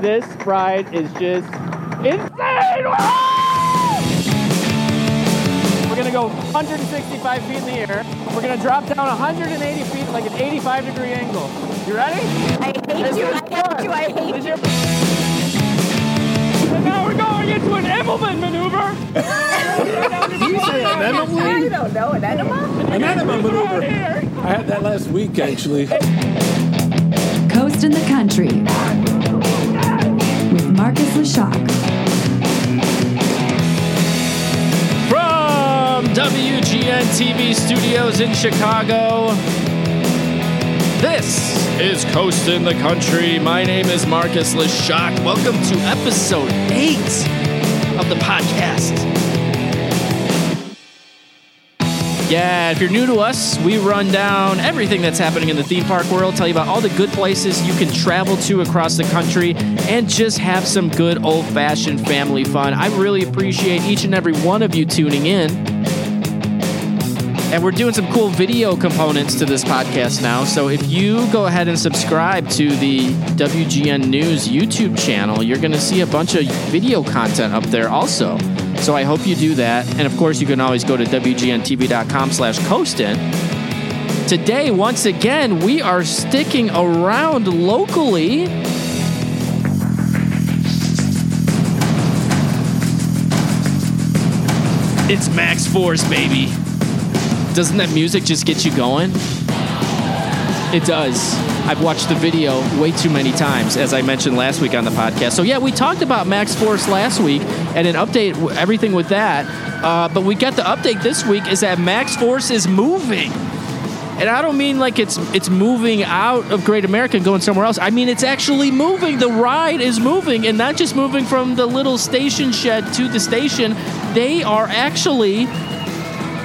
This ride is just insane! We're gonna go 165 feet in the air. We're gonna drop down 180 feet like an 85 degree angle. You ready? I hate you. And now we're going into an Immelman maneuver. I don't know, an enema? An enema maneuver. I had that last week, actually. Coast in the Country with Marcus Leshock. From WGN TV studios in Chicago, this is Coast in the Country. My name is Marcus Leshock. Welcome to episode 8 of the podcast. Yeah, if you're new to us, we run down everything that's happening in the theme park world, tell you about all the good places you can travel to across the country, and just have some good old-fashioned family fun. I really appreciate each and every one of you tuning in. And we're doing some cool video components to this podcast now, so if you go ahead and subscribe to the WGN News YouTube channel, you're going to see a bunch of video content up there also. So I hope you do that. And, of course, you can always go to WGNTV.com/Coastin. Today, once again, we are sticking around locally. It's Maxx Force, baby. Doesn't that music just get you going? It does. I've watched the video way too many times, as I mentioned last week on the podcast. So, yeah, we talked about Maxx Force last week and an update, everything with that. But we got the update this week is that Maxx Force is moving. And I don't mean like it's moving out of Great America and going somewhere else. I mean it's actually moving. The ride is moving, and not just moving from the little station shed to the station. They are actually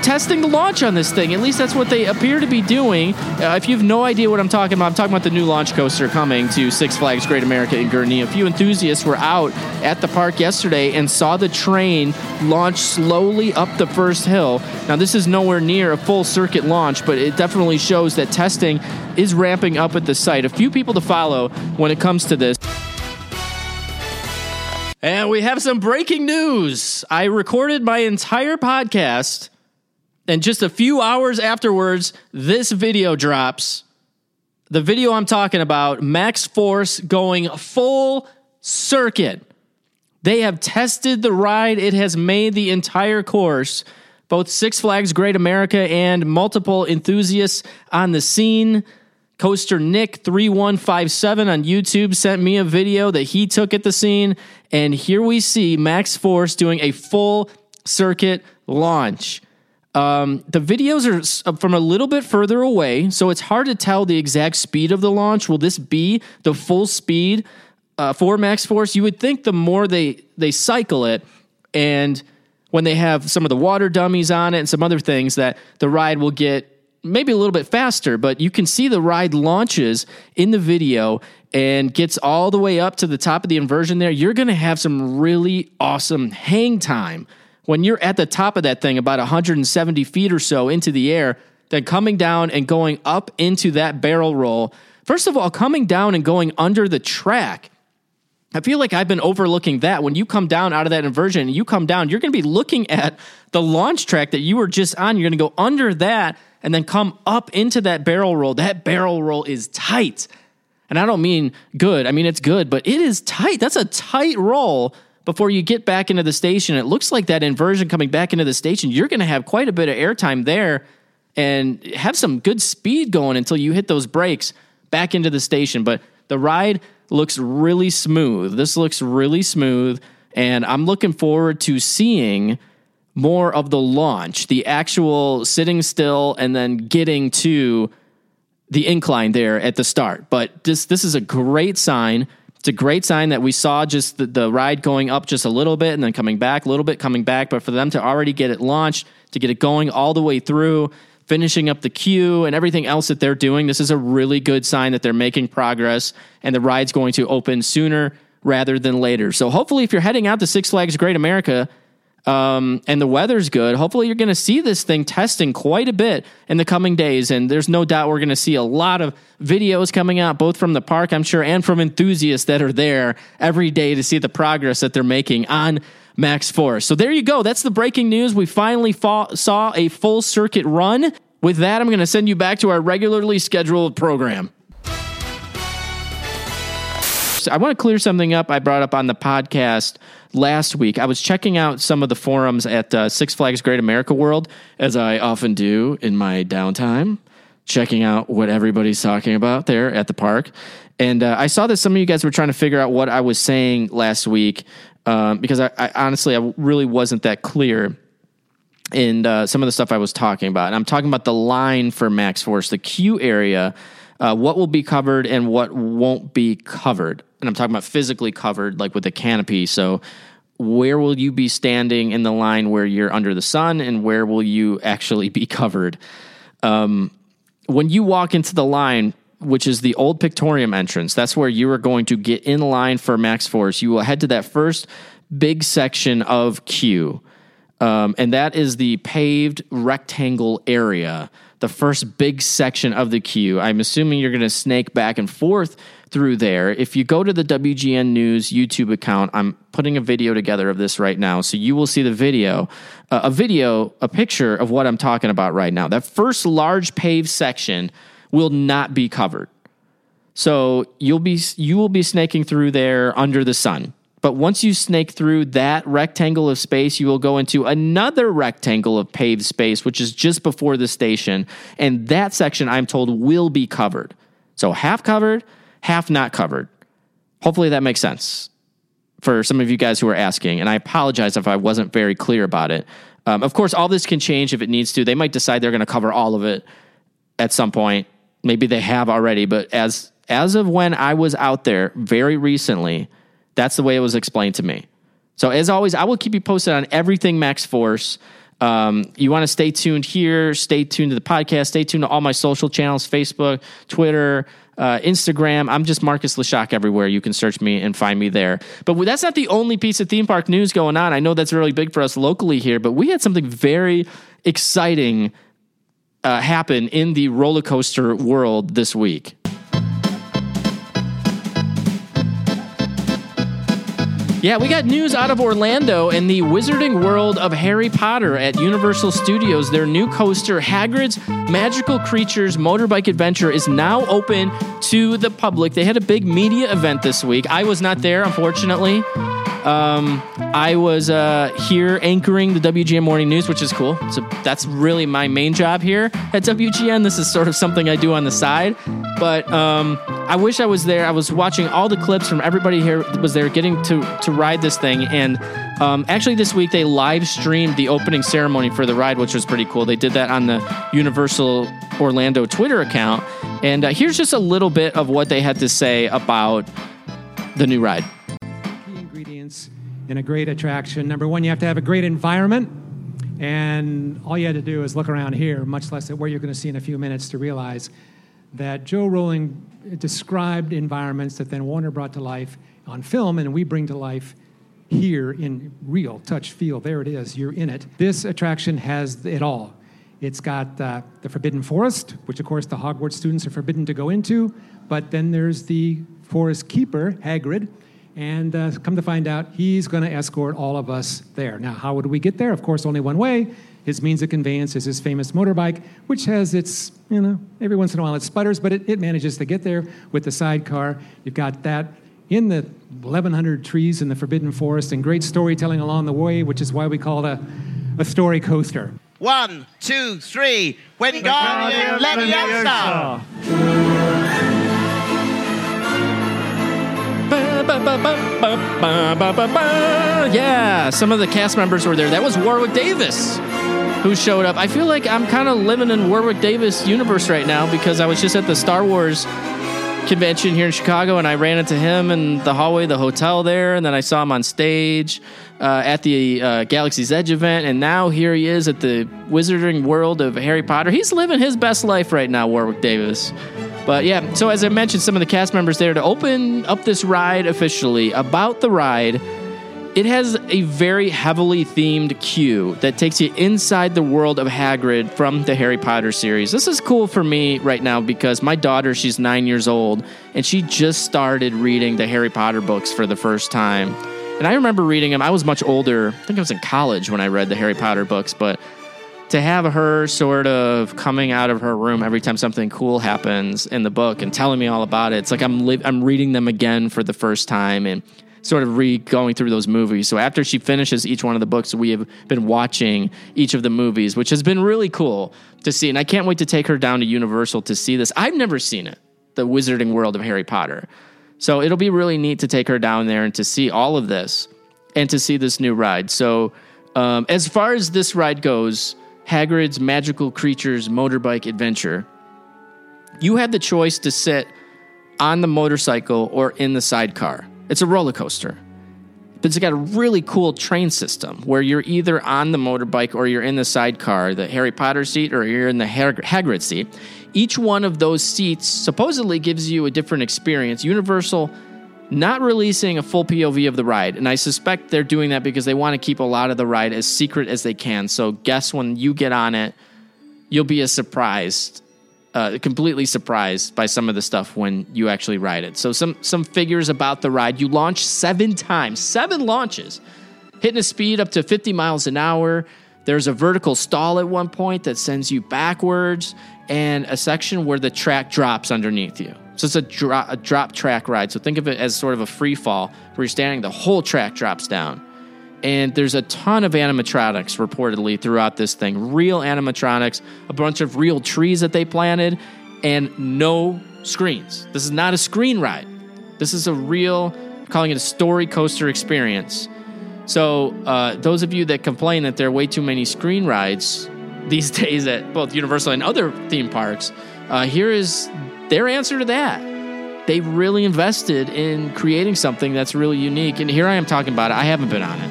testing the launch on this thing. At least that's what they appear to be doing. If you have no idea what I'm talking about the new launch coaster coming to Six Flags Great America in Gurnee. A few enthusiasts were out at the park yesterday and saw the train launch slowly up the first hill. Now, this is nowhere near a full circuit launch, but it definitely shows that testing is ramping up at the site. A few people to follow when it comes to this. And we have some breaking news. I recorded my entire podcast, and just a few hours afterwards, this video drops. The video I'm talking about, Maxx Force going full circuit. They have tested the ride. It has made the entire course. Both Six Flags Great America and multiple enthusiasts on the scene. Coaster Nick3157 on YouTube sent me a video that he took at the scene. And here we see Maxx Force doing a full circuit launch. The videos are from a little bit further away, so it's hard to tell the exact speed of the launch. Will this be the full speed for Maxx Force? You would think the more they cycle it, and when they have some of the water dummies on it and some other things, that the ride will get maybe a little bit faster. But you can see the ride launches in the video and gets all the way up to the top of the inversion there. You're going to have some really awesome hang time. When you're at the top of that thing, about 170 feet or so into the air, then coming down and going up into that barrel roll. First of all, coming down and going under the track. I feel like I've been overlooking that. When you come down out of that inversion and you come down, you're going to be looking at the launch track that you were just on. You're going to go under that and then come up into that barrel roll. That barrel roll is tight. And I don't mean good. I mean, it's good, but it is tight. That's a tight roll. Before you get back into the station, it looks like that inversion coming back into the station, you're going to have quite a bit of airtime there and have some good speed going until you hit those brakes back into the station. But the ride looks really smooth. This looks really smooth, and I'm looking forward to seeing more of the launch, the actual sitting still and then getting to the incline there at the start. But this is a great sign. It's a great sign that we saw just the ride going up just a little bit and then coming back, a little bit, coming back. But for them to already get it launched, to get it going all the way through, finishing up the queue and everything else that they're doing, this is a really good sign that they're making progress and the ride's going to open sooner rather than later. So hopefully if you're heading out to Six Flags Great America, And the weather's good. Hopefully you're going to see this thing testing quite a bit in the coming days. And there's no doubt we're going to see a lot of videos coming out, both from the park, I'm sure, and from enthusiasts that are there every day to see the progress that they're making on Maxx Force. So there you go. That's the breaking news. We finally saw a full circuit run. With that, I'm going to send you back to our regularly scheduled program. I want to clear something up I brought up on the podcast last week. I was checking out some of the forums at Six Flags Great America World, as I often do in my downtime, checking out what everybody's talking about there at the park. And I saw that some of you guys were trying to figure out what I was saying last week, because I honestly, I really wasn't that clear in some of the stuff I was talking about. And I'm talking about the line for Maxx Force, the queue area, what will be covered and what won't be covered. And I'm talking about physically covered, like with a canopy. So where will you be standing in the line where you're under the sun, and where will you actually be covered? When you walk into the line, which is the old Pictorium entrance, that's where you are going to get in line for Maxx Force. You will head to that first big section of queue. And that is the paved rectangle area, the first big section of the queue. I'm assuming you're going to snake back and forth through there. If you go to the WGN News YouTube account, I'm putting a video together of this right now, so you will see the video, a picture of what I'm talking about right now. That first large paved section will not be covered. So you will be snaking through there under the sun. But once you snake through that rectangle of space, you will go into another rectangle of paved space, which is just before the station. And that section, I'm told, will be covered. So half covered, half not covered. Hopefully that makes sense for some of you guys who are asking. And I apologize if I wasn't very clear about it. Of course, all this can change if it needs to. They might decide they're going to cover all of it at some point. Maybe they have already. But as of when I was out there very recently, that's the way it was explained to me. So as always, I will keep you posted on everything Maxx Force. You want to stay tuned here, stay tuned to the podcast, stay tuned to all my social channels, Facebook, Twitter, Instagram. I'm just Marcus Leshock everywhere. You can search me and find me there. But that's not the only piece of theme park news going on. I know that's really big for us locally here, but we had something very exciting happen in the roller coaster world this week. Yeah, we got news out of Orlando and the Wizarding World of Harry Potter at Universal Studios. Their new coaster, Hagrid's Magical Creatures Motorbike Adventure, is now open to the public. They had a big media event this week. I was not there, unfortunately. I was here anchoring the WGN Morning News, which is cool. So that's really my main job here at WGN. This is sort of something I do on the side. But I wish I was there. I was watching all the clips from everybody here that was there getting to ride this thing. And actually this week they live streamed the opening ceremony for the ride, which was pretty cool. They did that on the Universal Orlando Twitter account. And here's just a little bit of what they had to say about the new ride. In a great attraction, number one, you have to have a great environment, and all you had to do is look around here, much less at where you're going to see in a few minutes, to realize that Joe Rowling described environments that then Warner brought to life on film, and we bring to life here in real touch, feel. There it is. You're in it. This attraction has it all. It's got the Forbidden Forest, which, of course, the Hogwarts students are forbidden to go into, but then there's the Forest Keeper, Hagrid. And come to find out, he's going to escort all of us there. Now, how would we get there? Of course, only one way. His means of conveyance is his famous motorbike, which has its, every once in a while it sputters, but it manages to get there with the sidecar. You've got that in the 1,100 trees in the Forbidden Forest, and great storytelling along the way, which is why we call it a story coaster. 1, 2, 3, Wingardium Leviosa! Yeah, some of the cast members were there. That was Warwick Davis who showed up. I feel like I'm kind of living in Warwick Davis universe right now, because I was just at the Star Wars convention here in Chicago, and I ran into him in the hallway of the hotel there, and then I saw him on stage at the Galaxy's Edge event, and now here he is at the Wizarding World of Harry Potter. He's living his best life right now, Warwick Davis. But yeah, so as I mentioned, some of the cast members there to open up this ride officially. About the ride, It has a very heavily themed queue that takes you inside the world of Hagrid from the Harry Potter series. This is cool for me right now because my daughter, she's 9 years old, and she just started reading the Harry Potter books for the first time. And I remember reading them. I was much older. I think I was in college when I read the Harry Potter books, but to have her sort of coming out of her room every time something cool happens in the book and telling me all about it, it's like I'm reading them again for the first time and sort of going through those movies. So after she finishes each one of the books, we have been watching each of the movies, which has been really cool to see. And I can't wait to take her down to Universal to see this. I've never seen it, the Wizarding World of Harry Potter. So it'll be really neat to take her down there and to see all of this and to see this new ride. So as far as this ride goes, Hagrid's Magical Creatures Motorbike Adventure. You have the choice to sit on the motorcycle or in the sidecar. It's a roller coaster, but it's got a really cool train system where you're either on the motorbike or you're in the sidecar, the Harry Potter seat, or you're in the Hagrid seat. Each one of those seats supposedly gives you a different experience. Universal not releasing a full POV of the ride. And I suspect they're doing that because they want to keep a lot of the ride as secret as they can. So guess when you get on it, you'll be completely surprised by some of the stuff when you actually ride it. So some figures about the ride. You launch 7 launches, hitting a speed up to 50 miles an hour. There's a vertical stall at one point that sends you backwards and a section where the track drops underneath you. So it's a drop track ride. So think of it as sort of a free fall where you're standing, the whole track drops down. And there's a ton of animatronics reportedly throughout this thing. Real animatronics, a bunch of real trees that they planted, and no screens. This is not a screen ride. This is a real, calling it a story coaster experience. So those of you that complain that there are way too many screen rides these days at both Universal and other theme parks, here is their answer to that. They really invested in creating something that's really unique. And here I am talking about it. I haven't been on it.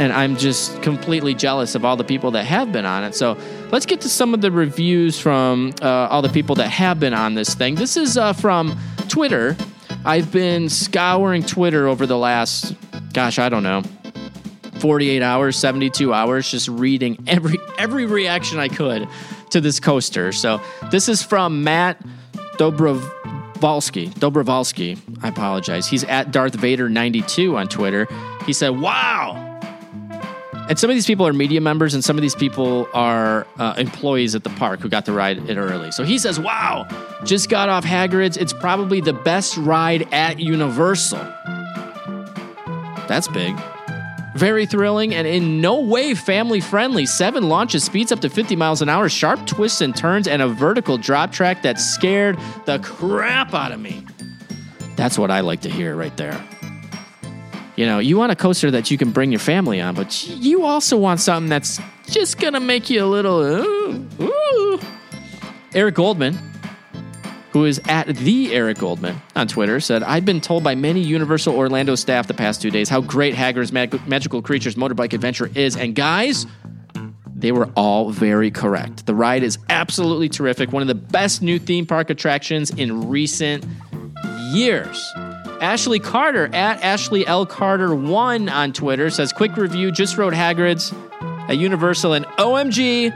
And I'm just completely jealous of all the people that have been on it. So let's get to some of the reviews from all the people that have been on this thing. This is from Twitter. I've been scouring Twitter over the last, 48 hours, 72 hours, just reading every reaction I could to this coaster. So this is from Matt Dobrovolsky. I apologize. He's at Darth Vader 92 on Twitter. He said, "Wow." And some of these people are media members, and some of these people are employees at the park who got to ride it early. So he says, "Wow, just got off Hagrid's. It's probably the best ride at Universal." That's big. "Very thrilling and in no way family-friendly. 7 launches, speeds up to 50 miles an hour, sharp twists and turns, and a vertical drop track that scared the crap out of me." That's what I like to hear right there. You know, you want a coaster that you can bring your family on, but you also want something that's just going to make you a little, ooh. Eric Goldman, who is at the Eric Goldman on Twitter, said, "I've been told by many Universal Orlando staff the past 2 days how great Hagrid's Magical Creatures Motorbike Adventure is. And guys, they were all very correct. The ride is absolutely terrific. One of the best new theme park attractions in recent years." Ashley Carter at Ashley L. Carter1 on Twitter says, "Quick review, just rode Hagrid's at Universal and OMG,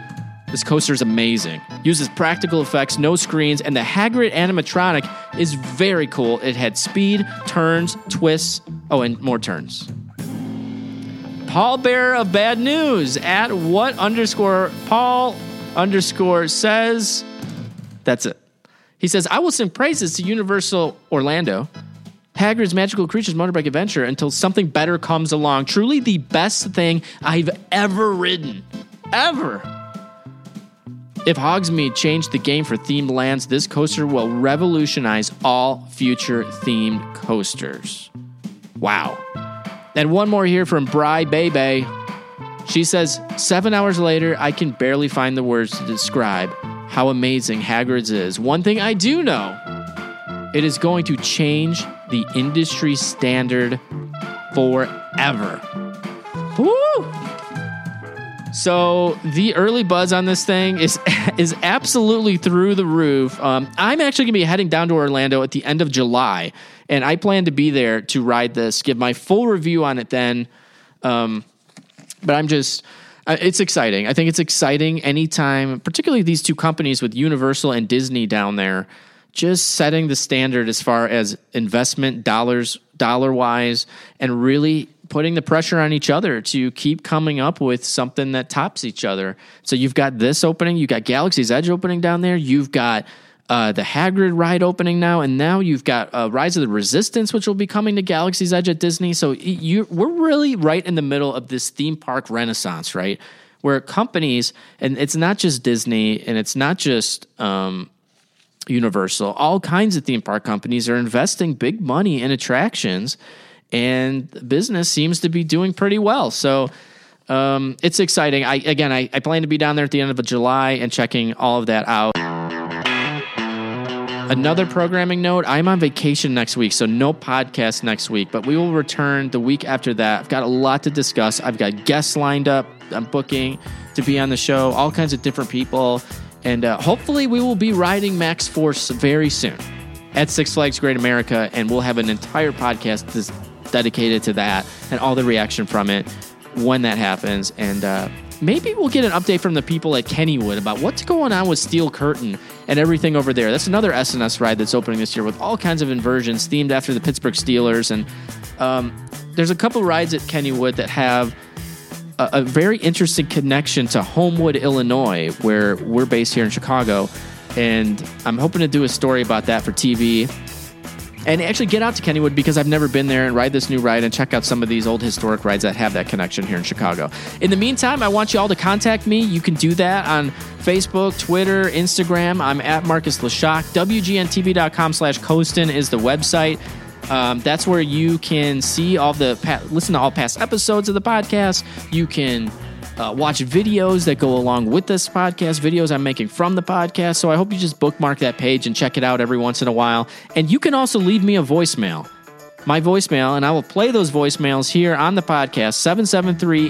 this coaster is amazing. Uses practical effects, no screens, and the Hagrid animatronic is very cool. It had speed, turns, twists, and more turns." Paul Bearer of Bad News at what_Paul_says, that's it. He says, "I will send praises to Universal Orlando. Hagrid's Magical Creatures Motorbike Adventure until something better comes along. Truly the best thing I've ever ridden. Ever. If Hogsmeade changed the game for themed lands, this coaster will revolutionize all future themed coasters." Wow. And one more here from Bri Bebe. She says, "7 hours later, I can barely find the words to describe how amazing Hagrid's is. One thing I do know, it is going to change the industry standard forever." Woo! So the early buzz on this thing is absolutely through the roof. I'm actually going to be heading down to Orlando at the end of July, and I plan to be there to ride this, give my full review on it then. But I'm just... It's exciting. I think it's exciting anytime, particularly these two companies with Universal and Disney down there, just setting the standard as far as investment dollar-wise, and really putting the pressure on each other to keep coming up with something that tops each other. So you've got this opening, you've got Galaxy's Edge opening down there, you've got the Hagrid ride opening now, and now you've got Rise of the Resistance, which will be coming to Galaxy's Edge at Disney. So we're really right in the middle of this theme park renaissance, right? Where companies, and it's not just Disney, and it's not just Universal, all kinds of theme park companies are investing big money in attractions, and business seems to be doing pretty well. So it's exciting. I plan to be down there at the end of July and checking all of that out. Another programming note, I'm on vacation next week, so no podcast next week, but we will return the week after that. I've got a lot to discuss. I've got guests lined up. I'm booking to be on the show, all kinds of different people, and hopefully we will be riding Maxx Force very soon at Six Flags Great America, and we'll have an entire podcast dedicated to that and all the reaction from it when that happens, and maybe we'll get an update from the people at Kennywood about what's going on with Steel Curtain and everything over there. That's another S&S ride that's opening this year with all kinds of inversions themed after the Pittsburgh Steelers. And there's a couple rides at Kennywood that have a very interesting connection to Homewood, Illinois, where we're based here in Chicago. And I'm hoping to do a story about that for TV and actually get out to Kennywood, because I've never been there, and ride this new ride and check out some of these old historic rides that have that connection here in Chicago. In the meantime, I want you all to contact me. You can do that on Facebook, Twitter, Instagram. I'm at Marcus Leshock. WGNTV.com/Coastin is the website. That's where you can see all the listen to all past episodes of the podcast. You can watch videos that go along with this podcast, videos I'm making from the podcast. So I hope you just bookmark that page and check it out every once in a while. And you can also leave me a voicemail, and I will play those voicemails here on the podcast.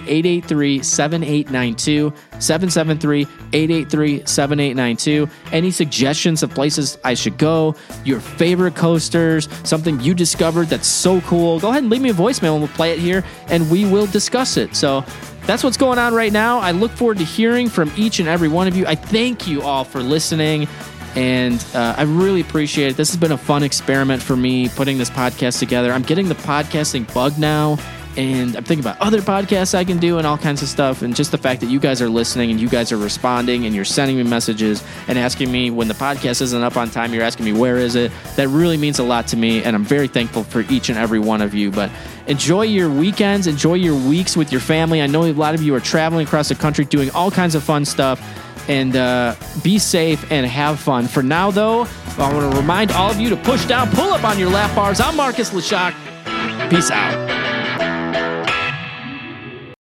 773-883-7892, 773-883-7892. Any suggestions of places I should go, your favorite coasters, something you discovered that's so cool, go ahead and leave me a voicemail and we'll play it here and we will discuss it. So that's what's going on right now. I look forward to hearing from each and every one of you. I thank you all for listening, and I really appreciate it. This has been a fun experiment for me, putting this podcast together. I'm getting the podcasting bug now, and I'm thinking about other podcasts I can do and all kinds of stuff, and just the fact that you guys are listening and you guys are responding and you're sending me messages and asking me when the podcast isn't up on time, you're asking me where is it. That really means a lot to me, and I'm very thankful for each and every one of you. But enjoy your weekends, enjoy your weeks with your family. I know a lot of you are traveling across the country doing all kinds of fun stuff, and be safe and have fun. For now, though, I want to remind all of you to push down, pull up on your lap bars. I'm Marcus Leshock. Peace out.